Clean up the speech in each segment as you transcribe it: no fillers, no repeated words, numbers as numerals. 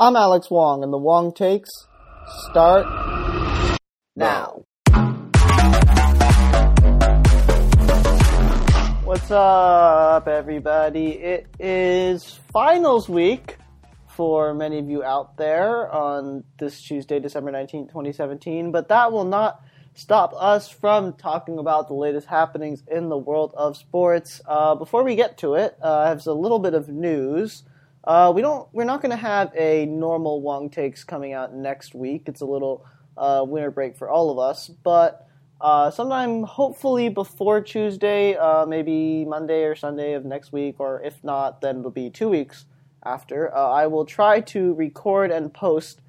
I'm Alex Wong, and the Wong Takes start now. What's up, everybody? It is finals week for many of you out there on this Tuesday, December 19th, 2017, but that will not stop us from talking about the latest happenings in the world of sports. Before we get to it, I have a little bit of news. We're not going to have a normal Wong Takes coming out next week. It's a little winter break for all of us. But sometime, hopefully before Tuesday, maybe Monday or Sunday of next week, or if not, then it'll be 2 weeks after. I will try to record and post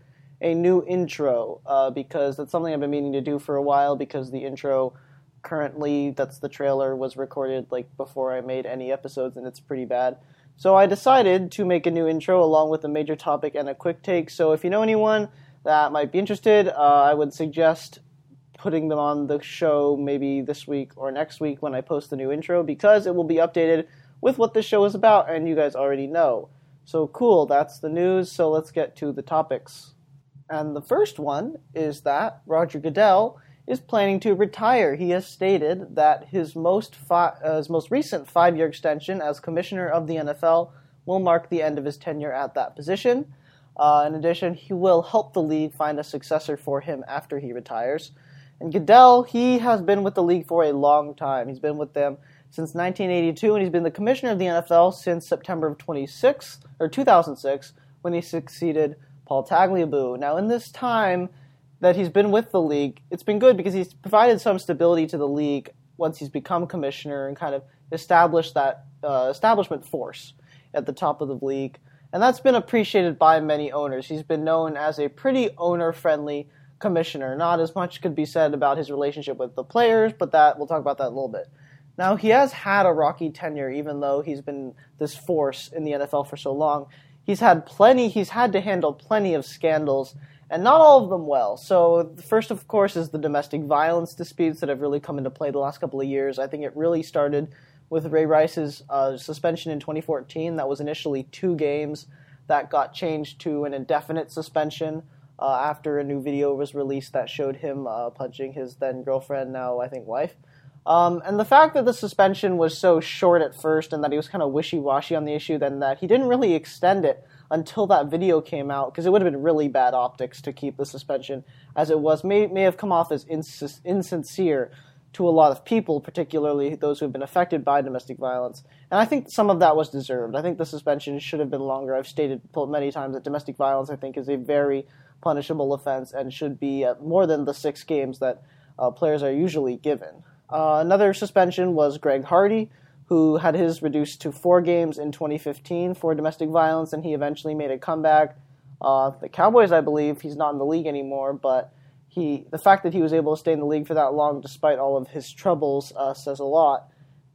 a new intro because that's something I've been meaning to do for a while. Because the intro currently, that's the trailer, was recorded like before I made any episodes, and it's pretty bad. So I decided to make a new intro along with a major topic and a quick take. So if you know anyone that might be interested, I would suggest putting them on the show maybe this week or next week when I post the new intro, because it will be updated with what the show is about and you guys already know. So cool, that's the news. So let's get to the topics. And the first one is that Roger Goodell is planning to retire. He has stated that his most recent 5-year extension as commissioner of the NFL will mark the end of his tenure at that position. In addition, he will help the league find a successor for him after he retires. And Goodell, he has been with the league for a long time. He's been with them since 1982, and he's been the commissioner of the NFL since September of 2006, when he succeeded Paul Tagliabue. Now, in this time that he's been with the league, it's been good because he's provided some stability to the league once he's become commissioner and kind of established that establishment force at the top of the league. And that's been appreciated by many owners. He's been known as a pretty owner-friendly commissioner. Not as much could be said about his relationship with the players, but that we'll talk about that in a little bit. Now, he has had a rocky tenure, even though he's been this force in the NFL for so long. He's had to handle plenty of scandals, and not all of them well. So the first, of course, is the domestic violence disputes that have really come into play the last couple of years. I think it really started with Ray Rice's suspension in 2014. That was initially 2 games that got changed to an indefinite suspension after a new video was released that showed him punching his then-girlfriend, now I think wife. And the fact that the suspension was so short at first and that he was kind of wishy-washy on the issue, then that he didn't really extend it until that video came out, because it would have been really bad optics to keep the suspension as it was. May have come off as insincere to a lot of people, particularly those who have been affected by domestic violence. And I think some of that was deserved. I think the suspension should have been longer. I've stated many times that domestic violence, I think, is a very punishable offense and should be more than the 6 games that players are usually given. Another suspension was Greg Hardy, who had his reduced to 4 games in 2015 for domestic violence, and he eventually made a comeback. The Cowboys, I believe, he's not in the league anymore, but the fact that he was able to stay in the league for that long despite all of his troubles says a lot.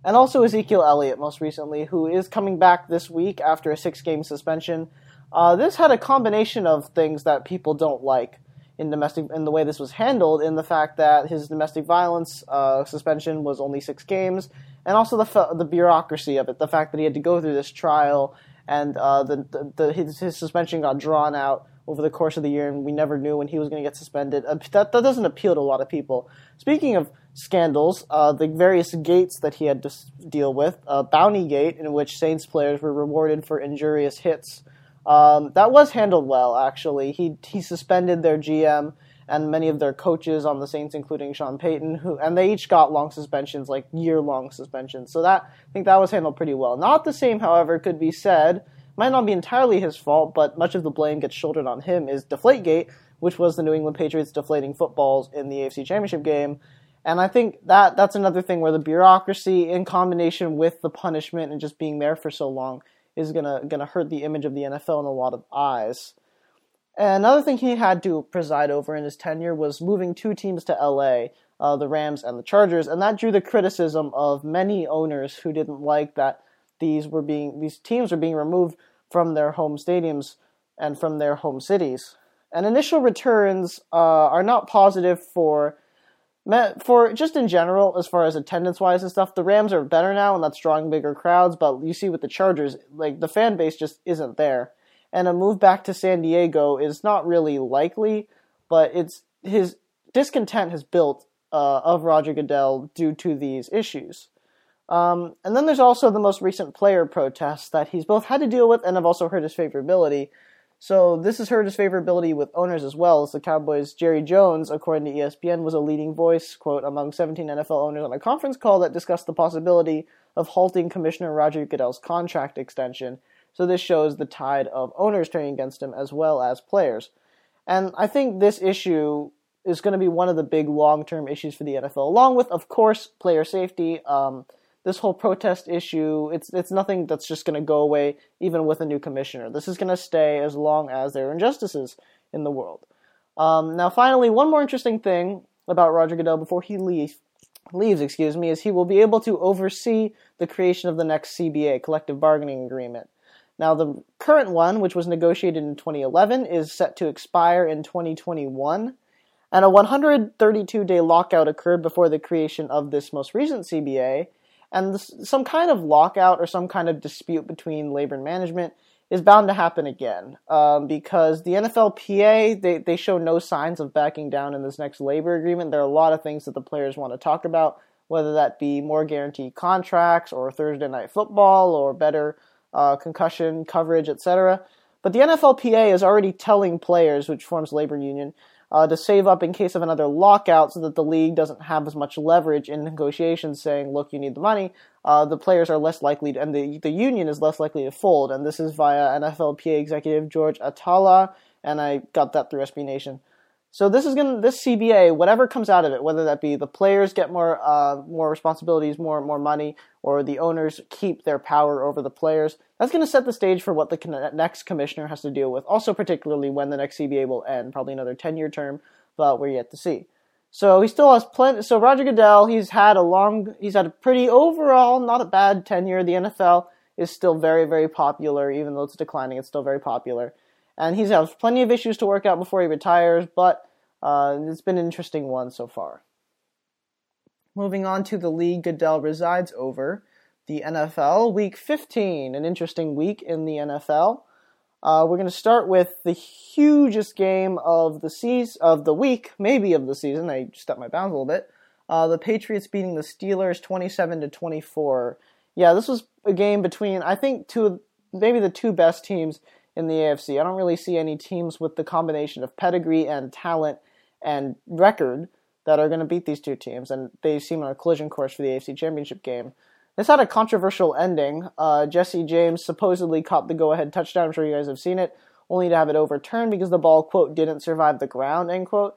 And also Ezekiel Elliott, most recently, who is coming back this week after a 6-game suspension. This had a combination of things that people don't like in the way this was handled, in the fact that his domestic violence suspension was only 6 games, and also the bureaucracy of it, the fact that he had to go through this trial, and his suspension got drawn out over the course of the year, and we never knew when he was going to get suspended. That doesn't appeal to a lot of people. Speaking of scandals, the various gates that he had to deal with, Bounty Gate, in which Saints players were rewarded for injurious hits, that was handled well, actually. He suspended their GM and many of their coaches on the Saints, including Sean Payton, and they each got long suspensions, like year-long suspensions. So I think that was handled pretty well. Not the same, however, could be said. Might not be entirely his fault, but much of the blame gets shouldered on him, is Deflategate, which was the New England Patriots deflating footballs in the AFC Championship game. And I think that's another thing where the bureaucracy, in combination with the punishment and just being there for so long, is gonna hurt the image of the NFL in a lot of eyes. And another thing he had to preside over in his tenure was moving 2 teams to LA, the Rams and the Chargers, and that drew the criticism of many owners who didn't like that these teams were being removed from their home stadiums and from their home cities. And initial returns are not positive for just in general, as far as attendance-wise and stuff. The Rams are better now, and that's drawing bigger crowds, but you see with the Chargers, like, the fan base just isn't there. and a move back to San Diego is not really likely, but it's his discontent has built of Roger Goodell due to these issues. And then there's also the most recent player protests that he's both had to deal with and have also hurt his favorability. So this has hurt his favorability with owners as well, as the Cowboys' Jerry Jones, according to ESPN, was a leading voice, quote, among 17 NFL owners on a conference call that discussed the possibility of halting Commissioner Roger Goodell's contract extension. So this shows the tide of owners turning against him as well as players. And I think this issue is going to be one of the big long-term issues for the NFL, along with, of course, player safety. This whole protest issue, it's nothing that's just going to go away even with a new commissioner. This is going to stay as long as there are injustices in the world. Now, finally, one more interesting thing about Roger Goodell before he leaves, is he will be able to oversee the creation of the next CBA, Collective Bargaining Agreement. Now, the current one, which was negotiated in 2011, is set to expire in 2021, and a 132-day lockout occurred before the creation of this most recent CBA, and some kind of lockout or some kind of dispute between labor and management is bound to happen again because the NFLPA, they show no signs of backing down in this next labor agreement. There are a lot of things that the players want to talk about, whether that be more guaranteed contracts or Thursday night football or better concussion coverage, etc. But the NFLPA is already telling players, which forms labor union, to save up in case of another lockout so that the league doesn't have as much leverage in negotiations saying, look, you need the money, the players are less likely to, and the union is less likely to fold. And this is via NFLPA executive George Atala, and I got that through SB Nation. So this CBA, whatever comes out of it, whether that be the players get more responsibilities, more money, or the owners keep their power over the players, that's going to set the stage for what the next commissioner has to deal with, also particularly when the next CBA will end, probably another 10-year term, but we're yet to see. So he still has plenty. So Roger Goodell, he's had a pretty overall, not a bad tenure. The NFL is still very, very popular, even though it's declining, it's still very popular. And he's has plenty of issues to work out before he retires, but it's been an interesting one so far. Moving on to the league Goodell resides over, the NFL, Week 15, an interesting week in the NFL. We're going to start with the hugest game of the week, maybe of the season. I stepped my bounds a little bit. The Patriots beating the Steelers 27-24. Yeah, this was a game between, I think, the two best teams in the AFC. I don't really see any teams with the combination of pedigree and talent and record that are going to beat these two teams, and they seem on a collision course for the AFC Championship game. This had a controversial ending. Jesse James supposedly caught the go-ahead touchdown, I'm sure you guys have seen it, only to have it overturned because the ball, quote, didn't survive the ground, end quote.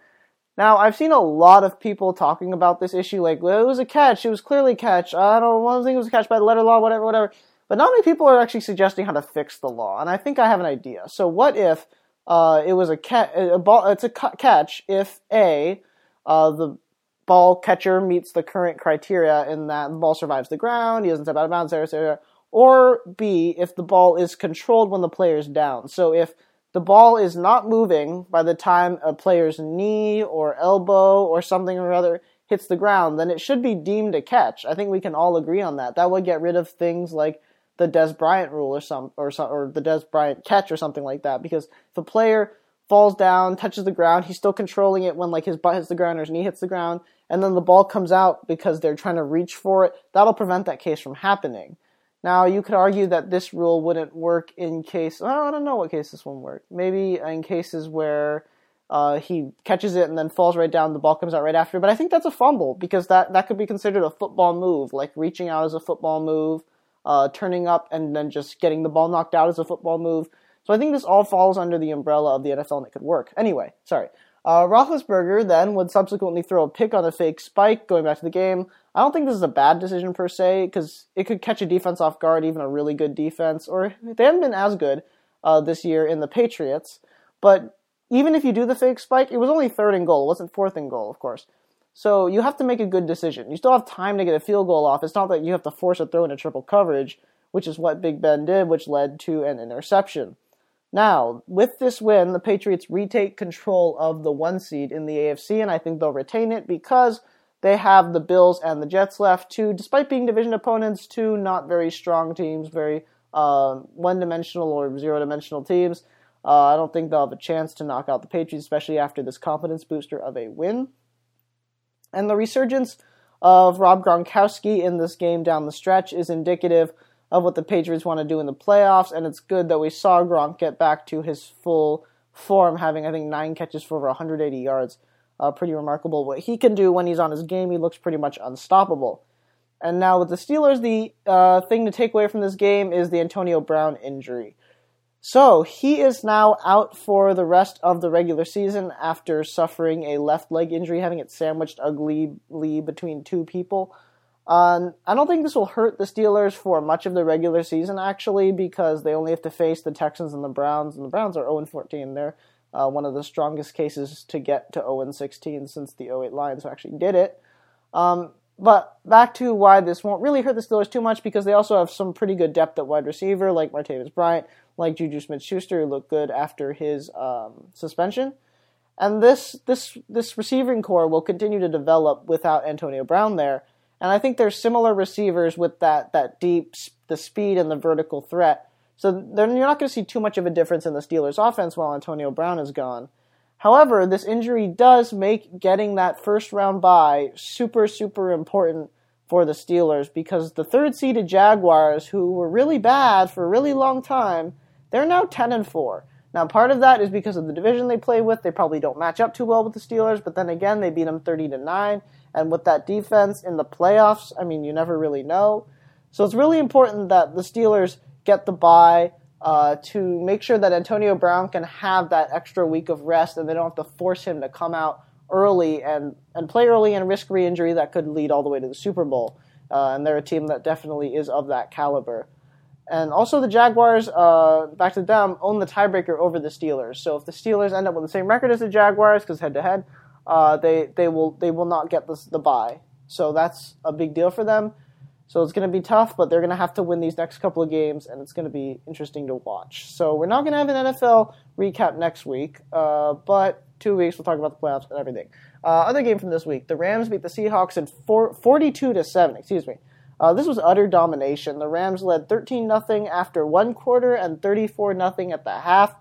Now, I've seen a lot of people talking about this issue like, well, it was a catch, it was clearly a catch, I don't think it was a catch by the letter law, whatever. But not many people are actually suggesting how to fix the law, and I think I have an idea. So what if it was a catch if A, the ball catcher meets the current criteria in that the ball survives the ground, he doesn't step out of bounds, etc., or B, if the ball is controlled when the player is down. So if the ball is not moving by the time a player's knee or elbow or something or other hits the ground, then it should be deemed a catch. I think we can all agree on that. That would get rid of things like the Des Bryant rule or the Des Bryant catch or something like that, because if a player falls down, touches the ground, he's still controlling it when like his butt hits the ground or his knee hits the ground, and then the ball comes out because they're trying to reach for it, that'll prevent that case from happening. Now, you could argue that this rule wouldn't work in case, I don't know what case this one worked. Maybe in cases where he catches it and then falls right down, the ball comes out right after, but I think that's a fumble because that could be considered a football move, like reaching out is a football move, turning up and then just getting the ball knocked out is a football move. So I think this all falls under the umbrella of the NFL and it could work. Anyway, sorry. Roethlisberger then would subsequently throw a pick on a fake spike going back to the game. I don't think this is a bad decision per se because it could catch a defense off guard, even a really good defense, or they haven't been as good this year in the Patriots. But even if you do the fake spike, it was only 3rd and goal. It wasn't 4th and goal, of course. So you have to make a good decision. You still have time to get a field goal off. It's not that you have to force a throw into triple coverage, which is what Big Ben did, which led to an interception. Now, with this win, the Patriots retake control of the 1 seed in the AFC, and I think they'll retain it because they have the Bills and the Jets left, two, despite being division opponents, two not very strong teams, very one-dimensional or zero-dimensional teams. I don't think they'll have a chance to knock out the Patriots, especially after this confidence booster of a win. And the resurgence of Rob Gronkowski in this game down the stretch is indicative of what the Patriots want to do in the playoffs, and it's good that we saw Gronk get back to his full form, having, I think, 9 catches for over 180 yards. Pretty remarkable. What he can do when he's on his game, he looks pretty much unstoppable. And now with the Steelers, the thing to take away from this game is the Antonio Brown injury. So he is now out for the rest of the regular season after suffering a left leg injury, having it sandwiched ugly between two people. I don't think this will hurt the Steelers for much of the regular season, actually, because they only have to face the Texans and the Browns, and the Browns are 0-14. They're one of the strongest cases to get to 0-16 since the 08 Lions actually did it. But back to why this won't really hurt the Steelers too much, because they also have some pretty good depth at wide receiver, like Martavis Bryant, like Juju Smith-Schuster, who looked good after his suspension. And this receiving core will continue to develop without Antonio Brown there. And I think there's similar receivers with that deep, the speed and the vertical threat. So you're not going to see too much of a difference in the Steelers' offense while Antonio Brown is gone. However, this injury does make getting that first-round bye super, super important for the Steelers, because the third-seeded Jaguars, who were really bad for a really long time, they're now 10-4. Now, part of that is because of the division they play with. They probably don't match up too well with the Steelers, but then again, they beat them 30-9. And with that defense in the playoffs, I mean, you never really know. So it's really important that the Steelers get the bye to make sure that Antonio Brown can have that extra week of rest and they don't have to force him to come out early and play early and risk re-injury that could lead all the way to the Super Bowl. And they're a team that definitely is of that caliber. And also the Jaguars, back to them, own the tiebreaker over the Steelers. So if the Steelers end up with the same record as the Jaguars, because head-to-head, they will not get the bye. So that's a big deal for them. So it's going to be tough, but they're going to have to win these next couple of games, and it's going to be interesting to watch. So we're not going to have an NFL recap next week, but 2 weeks we'll talk about the playoffs and everything. Other game from this week, the Rams beat the Seahawks in 42-7, excuse me. This was utter domination. The Rams led 13-0 after one quarter and 34-0 at the half.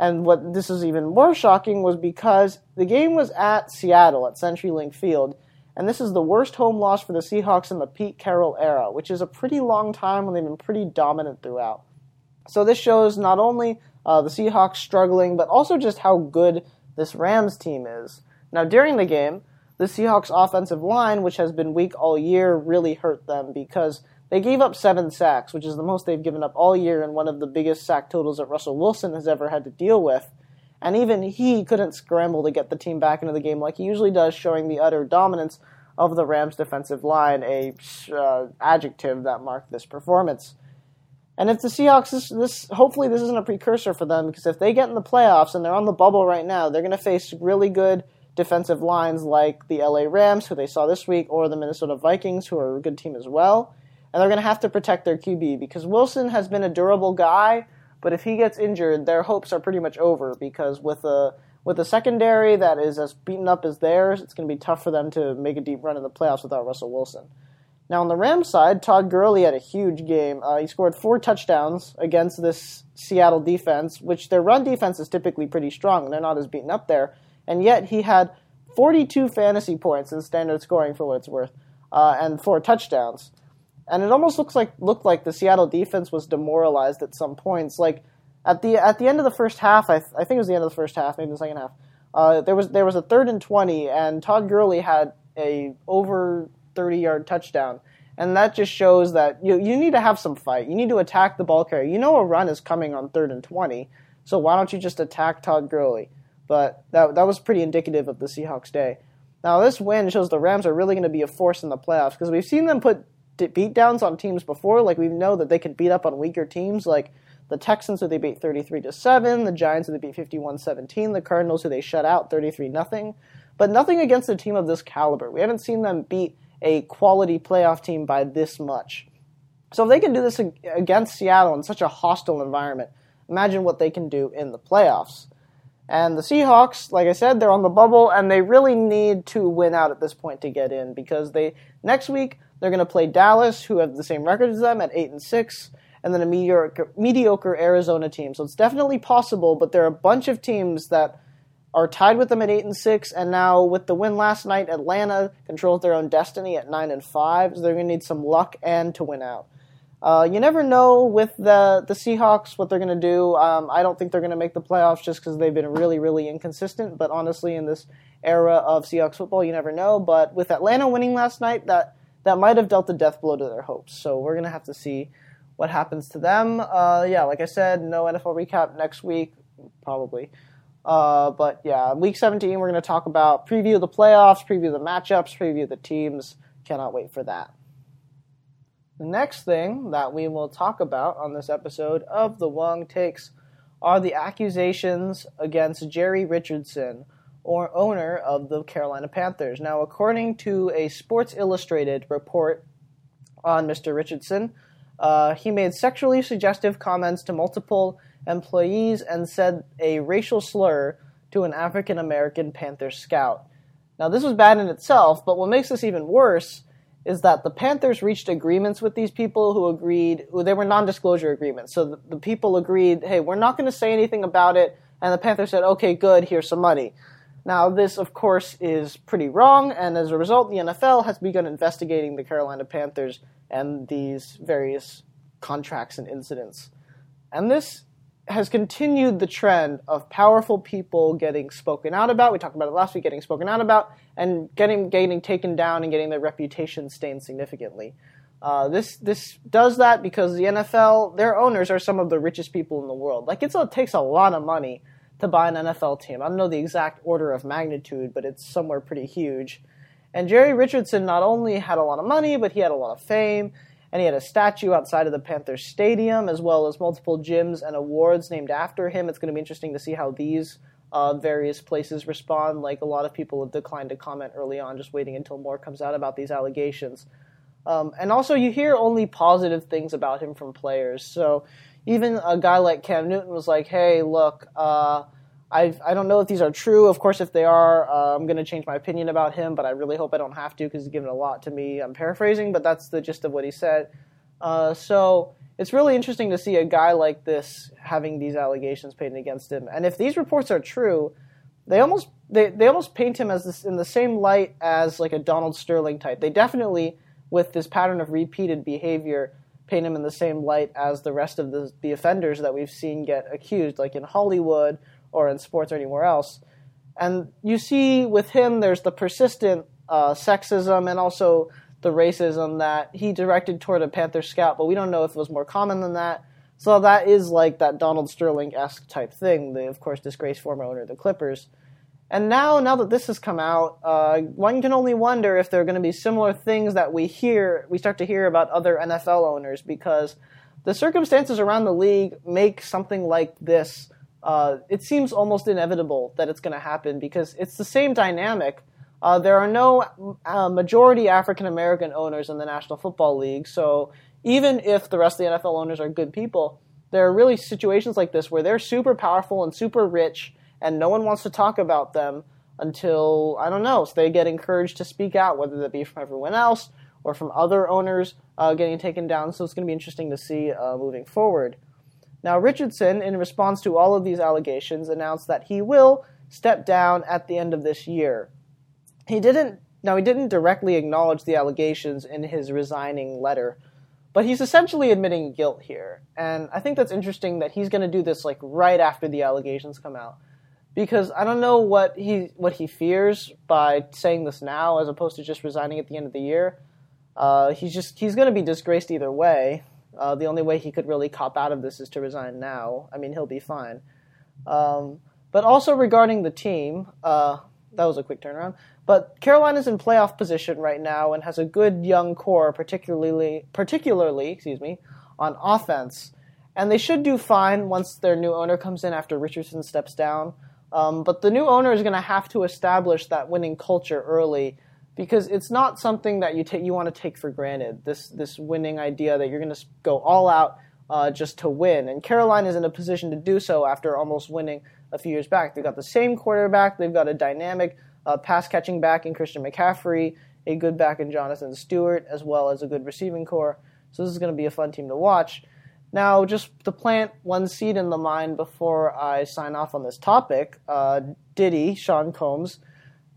And what this is even more shocking was because the game was at Seattle at CenturyLink Field, and this is the worst home loss for the Seahawks in the Pete Carroll era, which is a pretty long time when they've been pretty dominant throughout. So this shows not only the Seahawks struggling, but also just how good this Rams team is. Now, during the game, the Seahawks offensive line, which has been weak all year, really hurt them because they gave up 7 sacks, which is the most they've given up all year and one of the biggest sack totals that Russell Wilson has ever had to deal with. And even he couldn't scramble to get the team back into the game like he usually does, showing the utter dominance of the Rams' defensive line, a adjective that marked this performance. And if the Seahawks, hopefully this isn't a precursor for them, because if they get in the playoffs and they're on the bubble right now, they're going to face really good defensive lines like the LA Rams, who they saw this week, or the Minnesota Vikings, who are a good team as well. And they're going to have to protect their QB, because Wilson has been a durable guy, but if he gets injured, their hopes are pretty much over, because with a secondary that is as beaten up as theirs, it's going to be tough for them to make a deep run in the playoffs without Russell Wilson. Now, on the Rams side, Todd Gurley had a huge game. He scored 4 touchdowns against this Seattle defense, which their run defense is typically pretty strong. They're not as beaten up there. And yet he had 42 fantasy points in standard scoring, for what it's worth, and 4 touchdowns. And it almost looked like the Seattle defense was demoralized at some points. Like at the end of the first half, I think it was the end of the first half, maybe the second half. There was a 3rd and 20, and Todd Gurley had a over 30-yard touchdown, and that just shows that you need to have some fight. You need to attack the ball carrier. You know a run is coming on 3rd and 20, so why don't you just attack Todd Gurley? But that was pretty indicative of the Seahawks' day. Now this win shows the Rams are really going to be a force in the playoffs, because we've seen them put beatdowns on teams before. Like, we know that they can beat up on weaker teams, like the Texans, who they beat 33-7, the Giants, who they beat 51-17, the Cardinals, who they shut out 33-0, but nothing against a team of this caliber. We haven't seen them beat a quality playoff team by this much. So if they can do this against Seattle in such a hostile environment, imagine what they can do in the playoffs. And the Seahawks, like I said, they're on the bubble, and they really need to win out at this point to get in, because next week they're going to play Dallas, who have the same record as them at 8-6, and then a mediocre Arizona team. So it's definitely possible, but there are a bunch of teams that are tied with them at 8-6, and now with the win last night, Atlanta controls their own destiny at 9-5, so they're going to need some luck and to win out. You never know with the Seahawks what they're going to do. I don't think they're going to make the playoffs just because they've been really, really inconsistent. But honestly, in this era of Seahawks football, you never know. But with Atlanta winning last night, that might have dealt a death blow to their hopes. So we're going to have to see what happens to them. Yeah, like I said, no NFL recap next week, probably. But yeah, Week 17, we're going to talk about preview the playoffs, preview the matchups, preview the teams. Cannot wait for that. The next thing that we will talk about on this episode of The Wong Takes are the accusations against Jerry Richardson, or owner of the Carolina Panthers. Now, according to a Sports Illustrated report on Mr. Richardson, he made sexually suggestive comments to multiple employees and said a racial slur to an African-American Panther scout. Now, this was bad in itself, but what makes this even worse is that the Panthers reached agreements with these people who they were non-disclosure agreements. So the people agreed, hey, we're not going to say anything about it, and the Panthers said, okay, good, here's some money. Now, this, of course, is pretty wrong, and as a result, the NFL has begun investigating the Carolina Panthers and these various contracts and incidents. And this has continued the trend of powerful people getting spoken out about. We talked about it last week, getting spoken out about, and getting taken down and getting their reputation stained significantly. This does that because the NFL, their owners are some of the richest people in the world. Like, it takes a lot of money to buy an NFL team. I don't know the exact order of magnitude, but it's somewhere pretty huge. And Jerry Richardson not only had a lot of money, but he had a lot of fame. And he had a statue outside of the Panthers Stadium, as well as multiple gyms and awards named after him. It's going to be interesting to see how these various places respond. Like, a lot of people have declined to comment early on, just waiting until more comes out about these allegations. And also, you hear only positive things about him from players. So even a guy like Cam Newton was like, hey, look, I don't know if these are true. Of course, if they are, I'm going to change my opinion about him, but I really hope I don't have to because he's given a lot to me. I'm paraphrasing, but that's the gist of what he said. So it's really interesting to see a guy like this having these allegations painted against him. And if these reports are true, they almost paint him as this in the same light as like a Donald Sterling type. They definitely, with this pattern of repeated behavior, paint him in the same light as the rest of the offenders that we've seen get accused, like in Hollywood or in sports or anywhere else. And you see with him, there's the persistent sexism and also the racism that he directed toward a Panther scout, but we don't know if it was more common than that. So that is like that Donald Sterling-esque type thing, the, of course, disgraced former owner of the Clippers. And now that this has come out, one can only wonder if there are going to be similar things that we start to hear about other NFL owners, because the circumstances around the league make something like this. It seems almost inevitable that it's going to happen because it's the same dynamic. There are no majority African-American owners in the National Football League, so even if the rest of the NFL owners are good people, there are really situations like this where they're super powerful and super rich and no one wants to talk about them until, I don't know, so they get encouraged to speak out, whether that be from everyone else or from other owners getting taken down. So it's going to be interesting to see moving forward. Now, Richardson, in response to all of these allegations, announced that he will step down at the end of this year. He didn't directly acknowledge the allegations in his resigning letter, but he's essentially admitting guilt here. And I think that's interesting that he's going to do this like right after the allegations come out, because I don't know what he fears by saying this now as opposed to just resigning at the end of the year. He's going to be disgraced either way. The only way he could really cop out of this is to resign now. I mean, he'll be fine. But also regarding the team, that was a quick turnaround. But Carolina's in playoff position right now and has a good young core, particularly, on offense. And they should do fine once their new owner comes in after Richardson steps down. But the new owner is going to have to establish that winning culture early, because it's not something that you want to take for granted, this winning idea that you're going to go all out just to win. And Carolina is in a position to do so after almost winning a few years back. They've got the same quarterback. They've got a dynamic pass-catching back in Christian McCaffrey, a good back in Jonathan Stewart, as well as a good receiving core. So this is going to be a fun team to watch. Now, just to plant one seed in the mind before I sign off on this topic, Diddy, Sean Combs,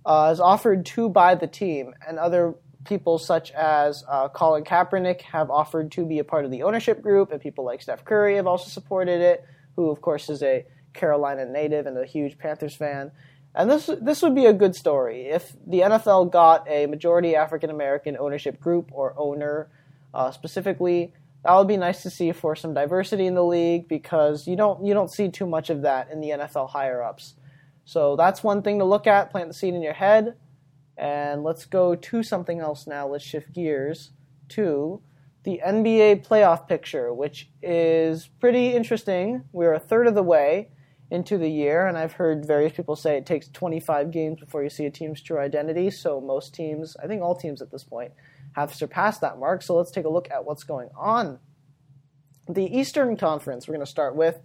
is offered to buy the team, and other people such as Colin Kaepernick have offered to be a part of the ownership group, and people like Steph Curry have also supported it, who, of course, is a Carolina native and a huge Panthers fan. And this would be a good story if the NFL got a majority African-American ownership group or owner specifically. That would be nice to see for some diversity in the league, because you don't see too much of that in the NFL higher-ups. So that's one thing to look at, plant the seed in your head. And let's go to something else now. Let's shift gears to the NBA playoff picture, which is pretty interesting. We're a third of the way into the year, and I've heard various people say it takes 25 games before you see a team's true identity. So most teams, I think all teams at this point, have surpassed that mark. So let's take a look at what's going on. The Eastern Conference, we're going to start with,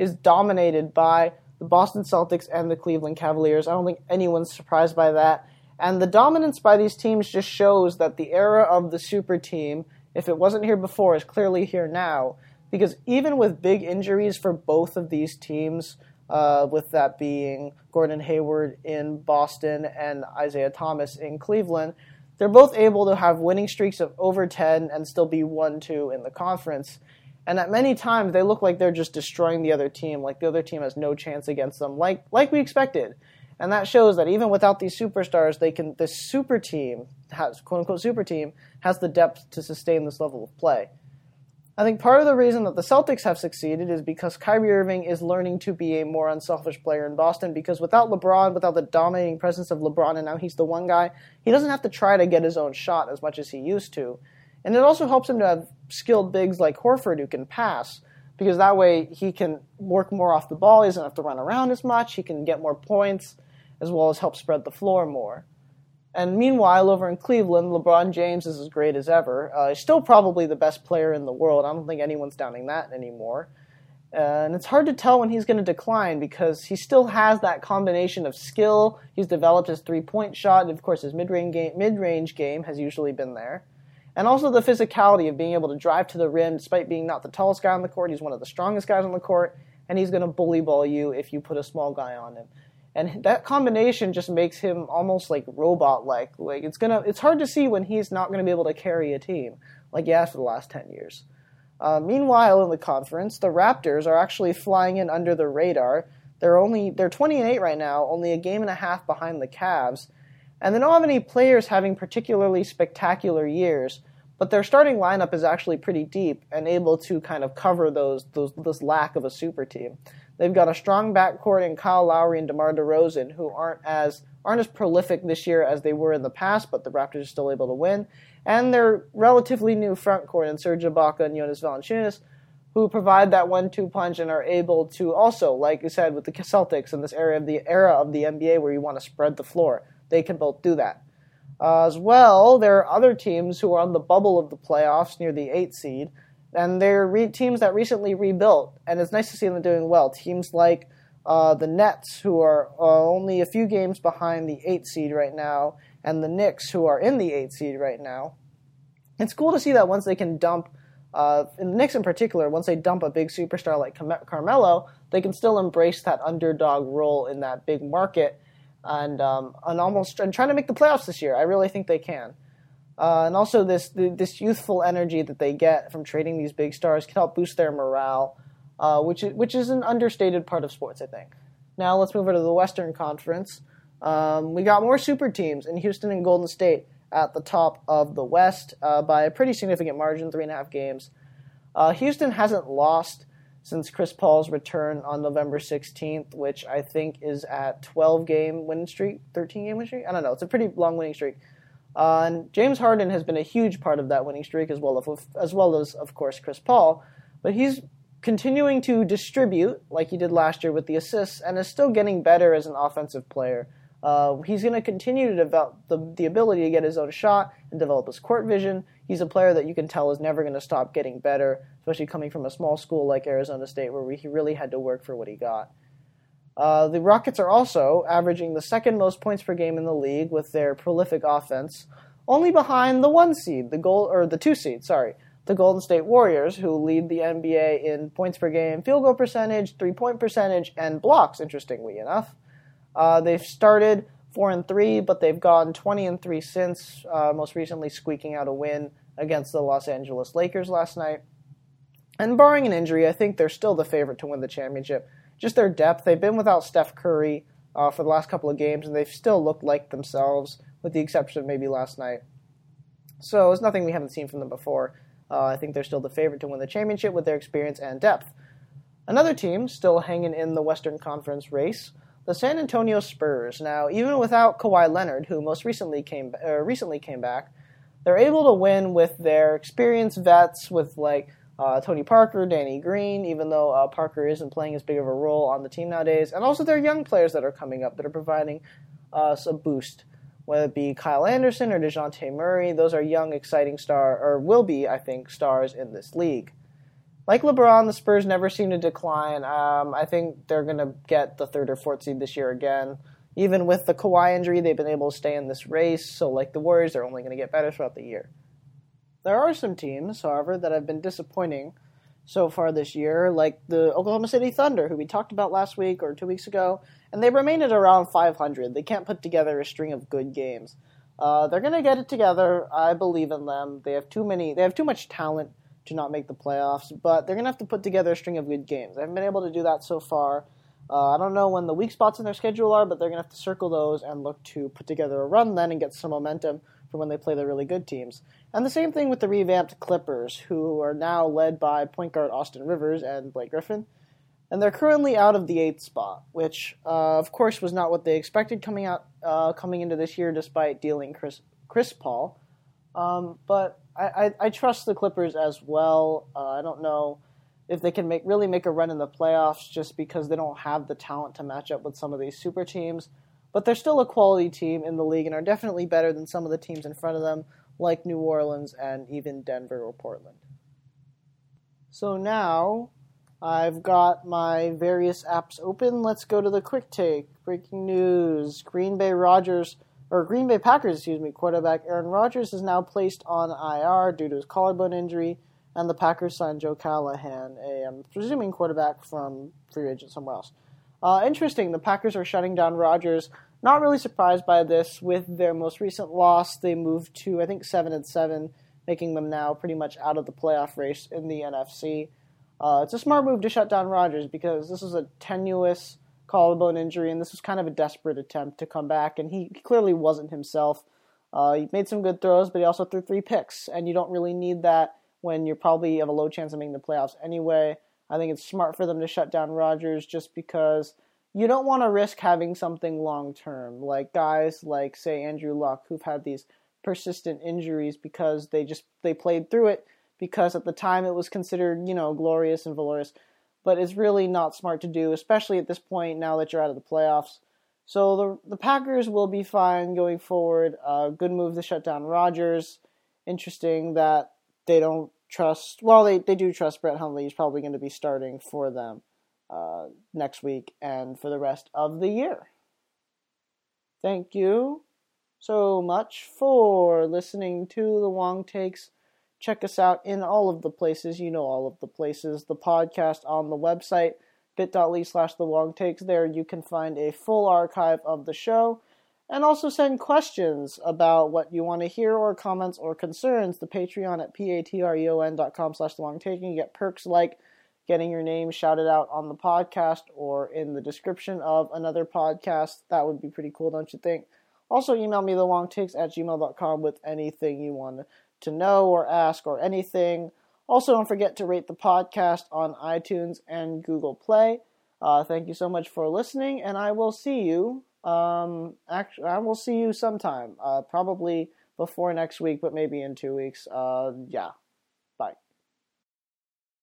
is dominated by the Boston Celtics and the Cleveland Cavaliers. I don't think anyone's surprised by that. And the dominance by these teams just shows that the era of the super team, if it wasn't here before, is clearly here now. Because even with big injuries for both of these teams, with that being Gordon Hayward in Boston and Isaiah Thomas in Cleveland, they're both able to have winning streaks of over 10 and still be 1-2 in the conference. And at many times, they look like they're just destroying the other team, like the other team has no chance against them, like we expected. And that shows that even without these superstars, the quote-unquote super team has the depth to sustain this level of play. I think part of the reason that the Celtics have succeeded is because Kyrie Irving is learning to be a more unselfish player in Boston, because without LeBron, without the dominating presence of LeBron, and now he's the one guy, he doesn't have to try to get his own shot as much as he used to. And it also helps him to have skilled bigs like Horford who can pass, because that way he can work more off the ball, he doesn't have to run around as much, he can get more points, as well as help spread the floor more. And meanwhile, over in Cleveland, LeBron James is as great as ever. He's still probably the best player in the world. I don't think anyone's doubting that anymore. And it's hard to tell when he's going to decline, because he still has that combination of skill. He's developed his three-point shot, and of course his mid-range game has usually been there. And also the physicality of being able to drive to the rim, despite being not the tallest guy on the court. He's one of the strongest guys on the court, and he's going to bully ball you if you put a small guy on him. And that combination just makes him almost like robot-like. Like it's hard to see when he's not going to be able to carry a team, like he has for the last 10 years. Meanwhile, in the conference, the Raptors are actually flying in under the radar. They're 20-8 right now, only a game and a half behind the Cavs. And they don't have any players having particularly spectacular years, but their starting lineup is actually pretty deep and able to kind of cover this lack of a super team. They've got a strong backcourt in Kyle Lowry and DeMar DeRozan, who aren't as prolific this year as they were in the past, but the Raptors are still able to win. And their relatively new frontcourt in Serge Ibaka and Jonas Valanciunas, who provide that 1-2 punch and are able to also, like you said, with the Celtics in this era of the NBA where you want to spread the floor, they can both do that. As well, there are other teams who are on the bubble of the playoffs near the 8th seed, and they're teams that recently rebuilt, and it's nice to see them doing well. Teams like the Nets, who are only a few games behind the 8th seed right now, and the Knicks, who are in the 8th seed right now. It's cool to see that once they can dump, in the Knicks in particular, once they dump a big superstar like Carmelo, they can still embrace that underdog role in that big market and trying to make the playoffs this year. I really think they can. And also this youthful energy that they get from trading these big stars can help boost their morale, which is an understated part of sports, I think. Now let's move over to the Western Conference. We got more super teams in Houston and Golden State at the top of the West by a pretty significant margin, 3.5 games. Houston hasn't lost since Chris Paul's return on November 16th, which I think is at 12-game winning streak, 13-game winning streak? I don't know. It's a pretty long winning streak. And James Harden has been a huge part of that winning streak, as well as, of course, Chris Paul. But he's continuing to distribute like he did last year with the assists and is still getting better as an offensive player. He's going to continue to develop the ability to get his own shot and develop his court vision. He's a player that you can tell is never going to stop getting better, especially coming from a small school like Arizona State where he really had to work for what he got. The Rockets are also averaging the second most points per game in the league with their prolific offense, only behind the 2 seed, the Golden State Warriors, who lead the NBA in points per game, field goal percentage, three-point percentage, and blocks, interestingly enough. They've started 4-3, but they've gone 20-3 since, most recently squeaking out a win against the Los Angeles Lakers last night. And barring an injury, I think they're still the favorite to win the championship. Just their depth, they've been without Steph Curry for the last couple of games, and they've still looked like themselves, with the exception of maybe last night. So it's nothing we haven't seen from them before. I think they're still the favorite to win the championship with their experience and depth. Another team still hanging in the Western Conference race, the San Antonio Spurs. Now, even without Kawhi Leonard, who most recently came back, they're able to win with their experienced vets, with Tony Parker, Danny Green, even though Parker isn't playing as big of a role on the team nowadays, and also their young players that are coming up that are providing us a boost, whether it be Kyle Anderson or DeJounte Murray. Those are young, exciting stars, or will be, I think, stars in this league. Like LeBron, the Spurs never seem to decline. I think they're going to get the third or fourth seed this year again. Even with the Kawhi injury, they've been able to stay in this race, so like the Warriors, they're only going to get better throughout the year. There are some teams, however, that have been disappointing so far this year, like the Oklahoma City Thunder, who we talked about last week or 2 weeks ago, and they remain at around 500. They can't put together a string of good games. They're going to get it together. I believe in them. They have too much talent to not make the playoffs, but they're going to have to put together a string of good games. They haven't been able to do that so far. I don't know when the weak spots in their schedule are, but they're going to have to circle those and look to put together a run then and get some momentum for when they play the really good teams. And the same thing with the revamped Clippers, who are now led by point guard Austin Rivers and Blake Griffin. And they're currently out of the 8th spot, which, of course, was not what they expected coming into this year, despite dealing Chris Paul. But I trust the Clippers as well. I don't know if they can really make a run in the playoffs, just because they don't have the talent to match up with some of these super teams. But they're still a quality team in the league and are definitely better than some of the teams in front of them, like New Orleans and even Denver or Portland. So now I've got my various apps open. Let's go to the quick take. Breaking news. Green Bay Packers, quarterback Aaron Rodgers is now placed on IR due to his collarbone injury, and the Packers signed Joe Callahan, I'm presuming quarterback from free agent somewhere else. Interesting, the Packers are shutting down Rodgers. Not really surprised by this. With their most recent loss, they moved to, I think, 7-7, making them now pretty much out of the playoff race in the NFC. It's a smart move to shut down Rodgers, because this is a tenuous collarbone injury, and this was kind of a desperate attempt to come back, and he clearly wasn't himself. He made some good throws, but he also threw 3 picks, and you don't really need that when you probably have a low chance of making the playoffs anyway. I think it's smart for them to shut down Rodgers, just because you don't want to risk having something long-term, like guys like, say, Andrew Luck, who've had these persistent injuries because they played through it, because at the time it was considered, glorious and valorous, but it's really not smart to do, especially at this point now that you're out of the playoffs. So the Packers will be fine going forward. Good move to shut down Rodgers. Interesting that they don't trust. Well, they do trust Brett Hundley. He's probably going to be starting for them next week and for the rest of the year. Thank you so much for listening to the Wong Takes. Check us out in all of the places. All of the places. The podcast on the website, bit.ly/thewongtakes. There you can find a full archive of the show. And also send questions about what you want to hear, or comments or concerns. The Patreon at patreon.com/thelongtaking. You get perks like getting your name shouted out on the podcast or in the description of another podcast. That would be pretty cool, don't you think? Also email me thelongtakes@gmail.com with anything you want to know or ask or anything. Also don't forget to rate the podcast on iTunes and Google Play. Thank you so much for listening, and I will see you. Actually, I will see you sometime, probably before next week, but maybe in 2 weeks.